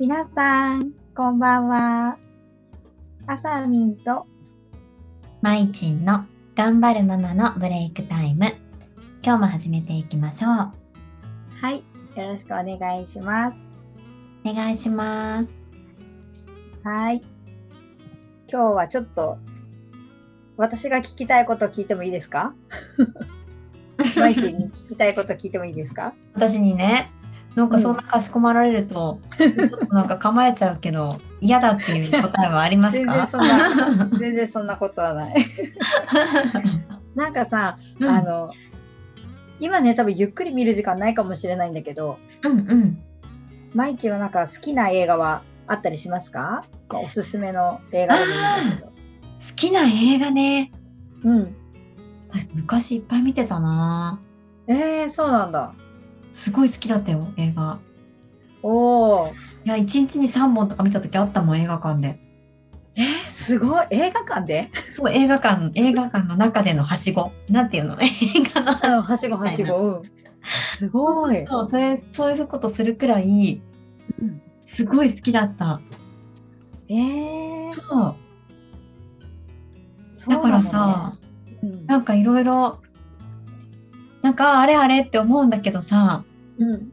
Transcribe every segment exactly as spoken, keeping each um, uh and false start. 皆さんこんばんは。あさみんとまいちんの頑張るママのブレイクタイム、今日も始めていきましょう。はい、よろしくお願いします。お願いします。はい、今日はちょっと私が聞きたいこと聞いてもいいですか？まいちんに聞きたいこと聞いてもいいですか？私にね、なんかそんなかしこまられると、うん、ちょっとなんか構えちゃうけど嫌だっていう答えはありますか？全然そんな、全然そんなことはない。なんかさ、うん、あの今ね多分ゆっくり見る時間ないかもしれないんだけど、うんうん、毎日はなんか好きな映画はあったりしますか？おすすめの映画でもいいんだけど。好きな映画ね。うん。私昔いっぱい見てたな。えー、そうなんだ。すごい好きだったよ映画。おー、いやいちにちにさんぼんとか見た時あったもん映画館で。えー、すごい。映画館で？そう映画館、映画館の中でのはしごなんていうの、映画のはしごはしご、うん、すごい。そうそう、それそういうことするくらい、うん、すごい好きだった。えー、そうだからさ、そうなのね。うん、なんかいろいろなんかあれあれって思うんだけどさ、うん、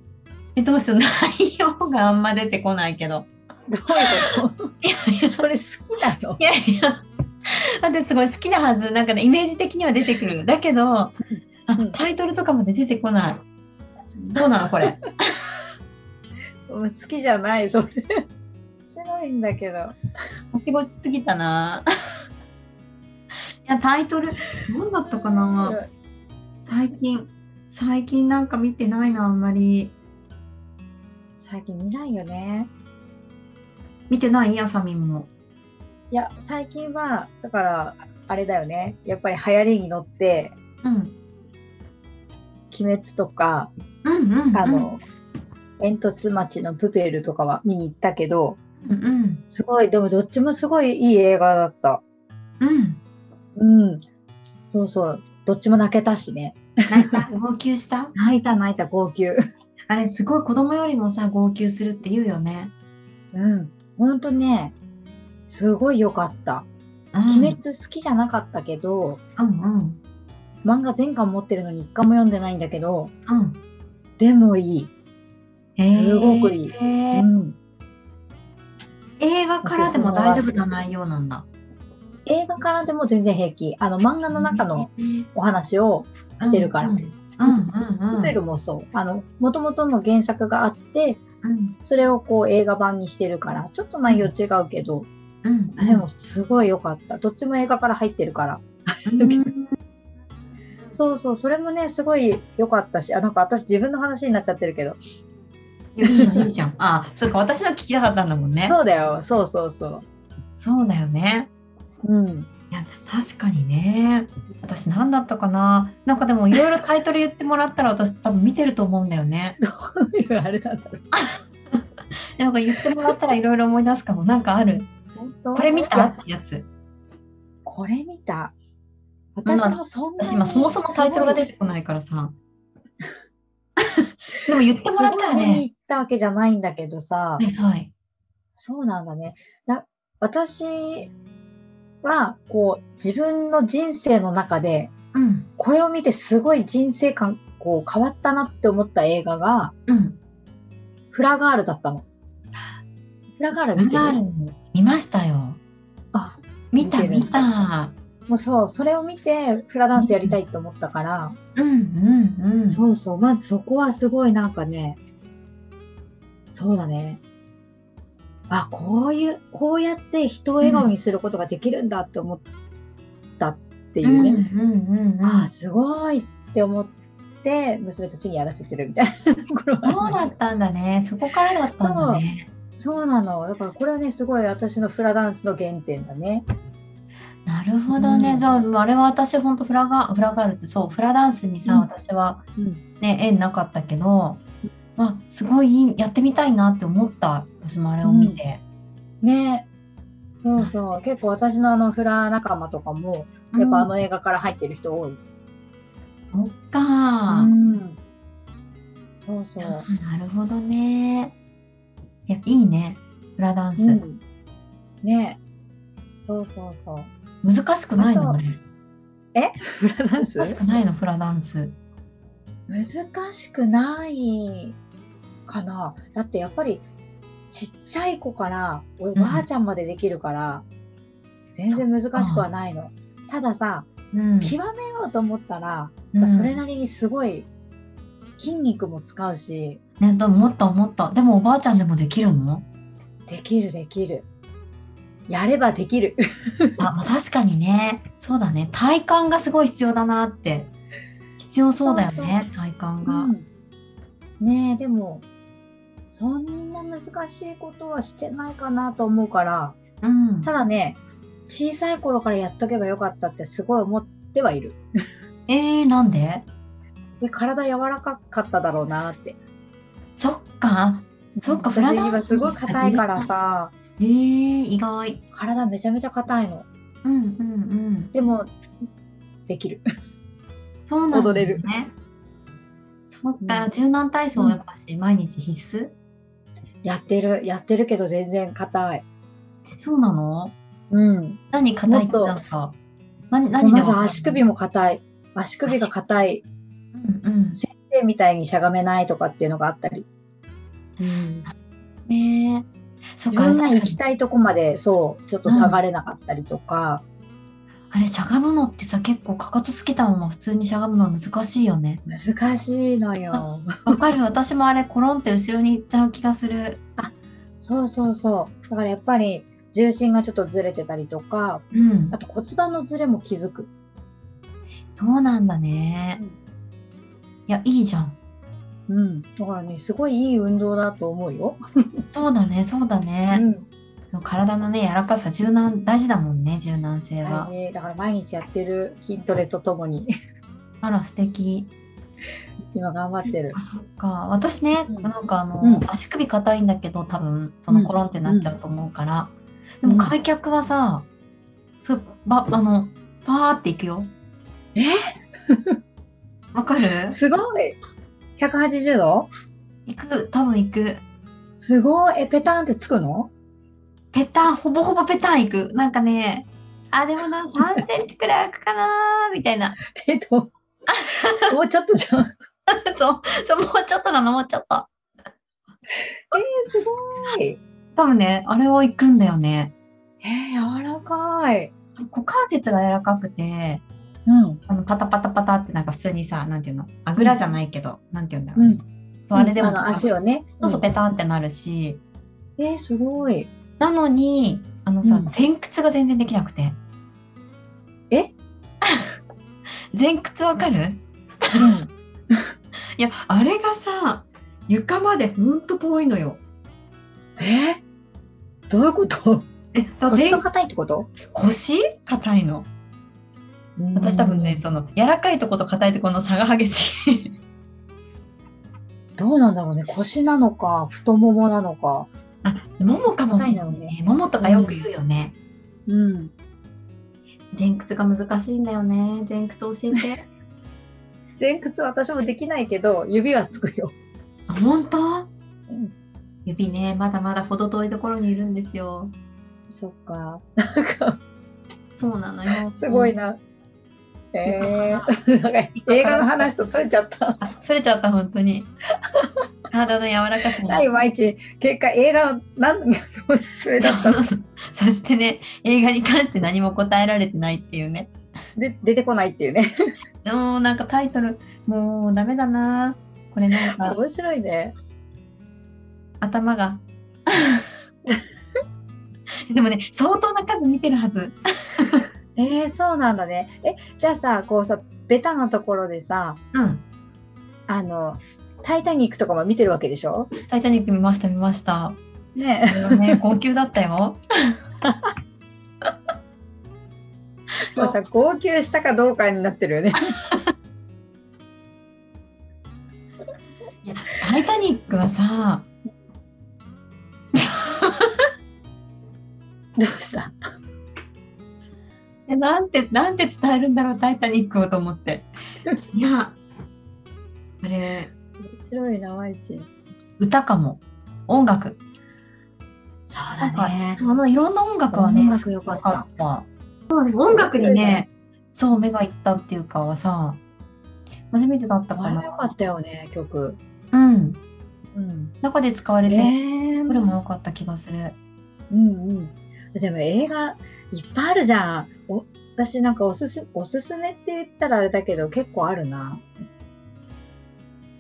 えどうしよう、内容があんま出てこないけど。どういうこと？いやいやそれ好きなの？いやいや、だってすごい好きなはず、なんかねイメージ的には出てくるだけど、あ、タイトルとかまで出てこない。どうなのこれ？好きじゃないそれ。面白いんだけど。はしごしすぎたな。いやタイトル何だったかな。最近最近なんか見てないな、あんまり最近見ないよね。見てないあさみも。いや最近はだからあれだよね、やっぱり流行りに乗って、うん、鬼滅とか、うんうんうん、あの煙突町のプペルとかは見に行ったけど、うんうん、すごい。でもどっちもすごいいい映画だった。うんうんそうそう、どっちも泣けたしね。泣いた？号泣した？泣いた泣いた、号泣。あれすごい、子供よりもさ号泣するって言うよね。うんほんとね、すごい良かった、うん、鬼滅好きじゃなかったけど、うんうん、漫画全巻持ってるのに一巻も読んでないんだけど、うん、でもいい、すごくいい、うん、映画からでも大丈夫な内容なんだ。映画からでも全然平気。あの漫画の中のお話をしてるから。プペルもそう。あの元々の原作があって、うん、それをこう映画版にしてるから、ちょっと内容違うけど、うんうん、でもすごい良かった。どっちも映画から入ってるから。うん、そうそう、それもねすごい良かったし、あ、なんか私自分の話になっちゃってるけど。いや、いいじゃん、いいじゃん。あ、そうか、私の聞きたかったんだもんね。そうだよ、そうそうそう。そうだよね。うん、いや確かにね。私何だったかな、なんかでもいろいろタイトル言ってもらったら私多分見てると思うんだよね。どういうあれなんだろう。なんか言ってもらったらいろいろ思い出すかも。なんかある、本当これ見たってやつ。これ見た。私はそんなに、私今そもそもタイトルが出てこないからさ。でも言ってもらったらね。すごい見に行ったわけじゃないんだけどさ。はいはい、そうなんだね。な私はこう自分の人生の中で、うん、これを見てすごい人生観こう変わったなって思った映画が、うん、フラガールだったの。フラガール見てる？フラガール見ましたよ。あ、見た見た。もうそう、それを見てフラダンスやりたいと思ったから、うんうんうん、そうそう、まずそこはすごいなんかね、そうだね。あ、こういう、こうやって人を笑顔にすることができるんだって思ったっていうね。うんうんうんうん、あ、すごいって思って、娘たちにやらせてるみたいなところは。そうだったんだね。そこからだったんだね。そう、そうなの。だからこれはね、すごい私のフラダンスの原点だね。なるほどね。うん、あれは私、ほんとフラガ、フラガールって、そう、フラダンスにさ、うん、私は、ね、縁なかったけど、まあ、すごいやってみたいなって思った。私もあれを見て、うん、ねえそうそう。結構私のあのフラ仲間とかもやっぱあの映画から入ってる人多い、うん、そっか、うん、そうそう、なるほどね。いやいいねフラダンス、うん、ねそうそうそう難しくないのこれえフラダンス難しくないのフラダンス難しくないかなだってやっぱりちっちゃい子からおばあちゃんまでできるから、うん、全然難しくはないのたださ、うん、極めようと思ったら、うん、それなりにすごい筋肉も使うし、ね、でも思った思ったでもおばあちゃんでもできるの？できるできるやればできるあ確かにねそうだね体幹がすごい必要だなって必要そうだよねそうそう体幹が、うん、ねえでもそんな難しいことはしてないかなと思うから、うん、ただね小さい頃からやっとけばよかったってすごい思ってはいるえーなんで？で体柔らかかっただろうなってそっかそっかフラダンスすごい硬いからさえー意外体めちゃめちゃ硬いのうんうんうんでもできるそうなんだね踊れるそっか、うん、柔軟体操やっぱし、うん、毎日必須やってるやってるけど全然硬いそうなのうん何硬いってなんか何何でまず足首も硬い足首が硬いうんうん、先生みたいにしゃがめないとかっていうのがあったり、うんね、そっか自分が行きたいとこまでそうちょっと下がれなかったりとか、うん、あれしゃがむのってさ結構かかとつけたまま普通にしゃがむのは難しいよね難しいのよわかる私もあれコロンって後ろに行っちゃう気がするあそうそうそうだからやっぱり重心がちょっとずれてたりとか、うん、あと骨盤のずれも気づくそうなんだね、うんいやいいじゃんうんだからねすごいいい運動だと思うよそうだねそうだね、うん、体のね柔らかさ柔軟大事だもんね柔軟性は大事だから毎日やってる筋トレとともにあら素敵今頑張ってるあそっか私ね、うん、なんかあの、うん、足首硬いんだけど多分そのコロンってなっちゃうと思うから、うんうん、でも開脚はさそうばあのパーっていくよえわかる？すごいひゃくはちじゅうどいく多分いくすごいえペタンってつくのペタンほぼほぼペタンいくなんかねあでもなさんセンチくらい開くかなみたいなえっともうちょっとじゃんそうそうもうちょっとなのもうちょっとえー、すごい多分ねあれはいくんだよねえー、柔らかい股関節が柔らかくてうん、あのパタパタパタってなんか普通にさなんていうのあぐらじゃないけど、うん、なんていうんだろうね、うん、そうあれでも、うん、あの足をねそうそうペタンってなるし、うん、えー、すごいなのにあのさ、うん、前屈が全然できなくてえ前屈わかる、うん、いやあれがさ床までほんと遠いのよえー、どういうことえ腰が硬いってこと腰硬いの私多分ね、その柔らかいとこと硬いとこの差が激しいどうなんだろうね、腰なのか太ももなのかあ、ももかもしれないね、ももとかよく言うよねうん、うん、前屈が難しいんだよね、前屈教えて前屈私もできないけど、指はつくよあ、ほんと？うん、指ね、まだまだほど遠いところにいるんですよそっか、なんかそうなのよすごいなえー、なんか映画の話とそれちゃったそれちゃった本当に体の柔らかさない毎日結果映画を何のおすすめだったのそしてね映画に関して何も答えられてないっていうねで出てこないっていうねもうなんかタイトルもうダメだなこれなんか面白いね頭がでもね相当な数見てるはずえー、そうなんだねえじゃあさこうさベタなところでさ、うん、あのタイタニックとかも見てるわけでしょタイタニック見ました見ましたねえね号泣だったよもうさ号泣したかどうかになってるよねいやタイタニックはさどうしたなんて、なんて伝えるんだろうタイタニックをと思っていやあれ面白いな毎日歌かも音楽そうだね。そのいろんな音楽はね、音楽良かった。そうです。音楽にね、そう目がいったっていうかはさ、初めてだったかな。良かったよね曲。うん。うん。中で使われて、えー、これも良かった気がする。うんうん。でも映画いっぱいあるじゃん。お私なんかおすすおすすめって言ったらあれだけど結構あるな。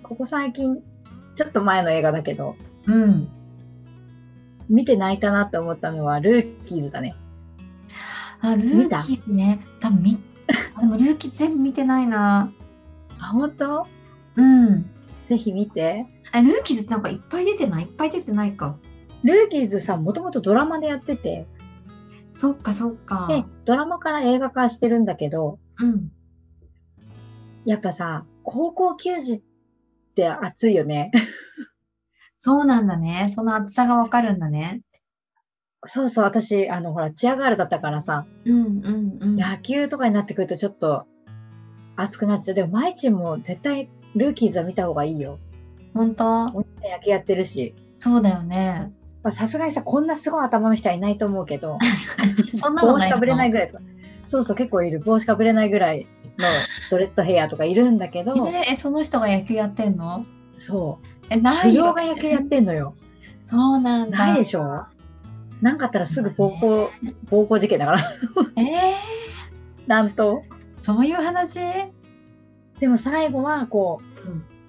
ここ最近ちょっと前の映画だけど。うん。見て泣いたなって思ったのはルーキーズだね。あ、ルーキーズね。多分見あのルーキー全部見てないな。あ、本当？うん。ぜひ見て。あ、ルーキーズなんかいっぱい出てない？いっぱい出てないか。ルーキーズさ、もともとドラマでやってて。そっかそっか。で、ドラマから映画化してるんだけど、うん。やっぱさ、高校球児って熱いよね。そうなんだね。その厚さがわかるんだね。そうそう。私、あの、ほら、チアガールだったからさ、うんうんうん、野球とかになってくるとちょっと熱くなっちゃう。でも、マイチンも絶対ルーキーズは見た方がいいよ。ほんと？お兄ちゃん野球やってるし。そうだよね。さすがにさ、こんなすごい頭の人はいないと思うけど、そんなのないの？帽子かぶれないぐらいとか。そうそう、結構いる。帽子かぶれないぐらいのドレッドヘアとかいるんだけど。え、その人が野球やってんの？そう。え、ないよ。不良が野球やってんのよ。そうなんだ。ないでしょ。なんかあったらすぐ暴行、ね、暴行事件だから。えー、なんと。そういう話？でも最後はこ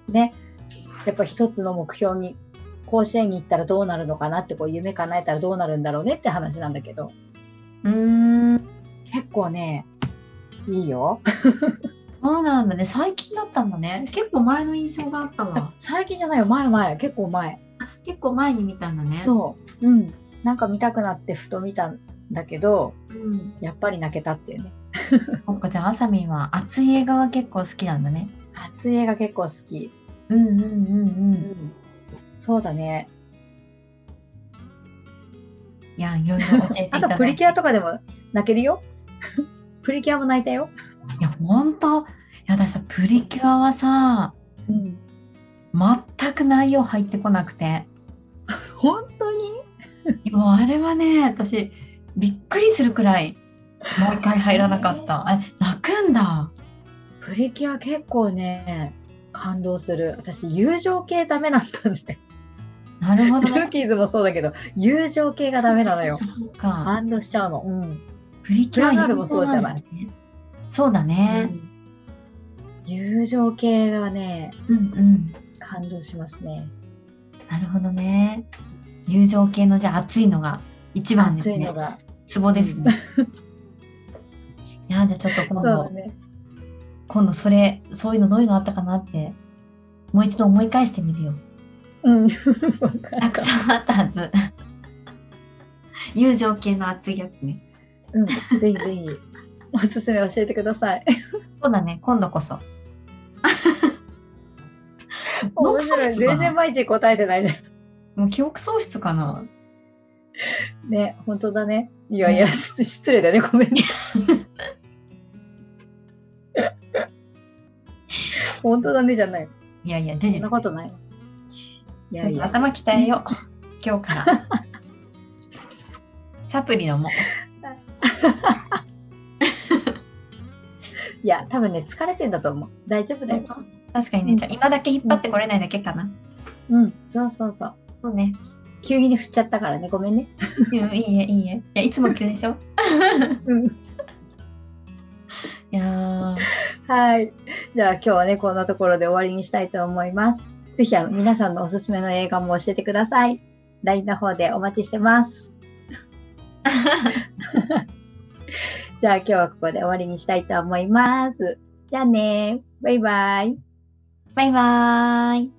う、ね、やっぱ一つの目標に、甲子園に行ったらどうなるのかなって、こう夢叶えたらどうなるんだろうねって話なんだけど。うーん。結構ね、いいよ。そうなんだね。最近だったんだね。結構前の印象があったわ。最近じゃないよ。前前。結構前。結構前に見たんだね。そう。うん。なんか見たくなってふと見たんだけど、うん、やっぱり泣けたっていうね。そっか、じゃああさみんは熱い映画は結構好きなんだね。熱い映画結構好き。うんうんうんうん。うん、そうだね。いや、いろいろ教えていただいて。あとプリキュアとかでも泣けるよ。プリキュアも泣いたよ。いや本当、いや私さプリキュアはさ、うん、全く内容入ってこなくて本当にもうあれはね私びっくりするくらい毎回入らなかった、えー、あれ泣くんだプリキュア結構ね感動する私友情系ダメなんだねなるほどねルーキーズもそうだけど友情系がダメなのよそうか感動しちゃうの、うん、プリキュアガールもそうじゃないそうだね、うん、友情系がね、うんうん、感動しますねなるほどね友情系のじゃあ熱いのが一番ですねツボですね、うん、いやじゃあちょっと今度、ね、今度それそういうのどういうのあったかなってもう一度思い返してみるようんたくさんあったはず友情系の熱いやつねうんぜひぜひおすすめ教えてくださいそうだね今度こそ面白い全然毎日答えてないじゃんもう記憶喪失かなね本当だねいやいや、うん、失礼だねごめんね本当だねじゃないいやいや事実そんなことないいやいや頭鍛えよう今日からサプリ飲もういや多分ね疲れてんだと思う大丈夫だよ確かにね、うん、じゃあ今だけ引っ張ってこれないだけかなうん、うん、そうそうそうそうね急に振っちゃったからねごめんねいいえいいえいやいつも急でしょうんいやはいじゃあ今日はねこんなところで終わりにしたいと思いますぜひあの皆さんのおすすめの映画も教えてください ライン の方でお待ちしてますじゃあ今日はここで終わりにしたいと思います。じゃあね。バイバイ。バイバイ。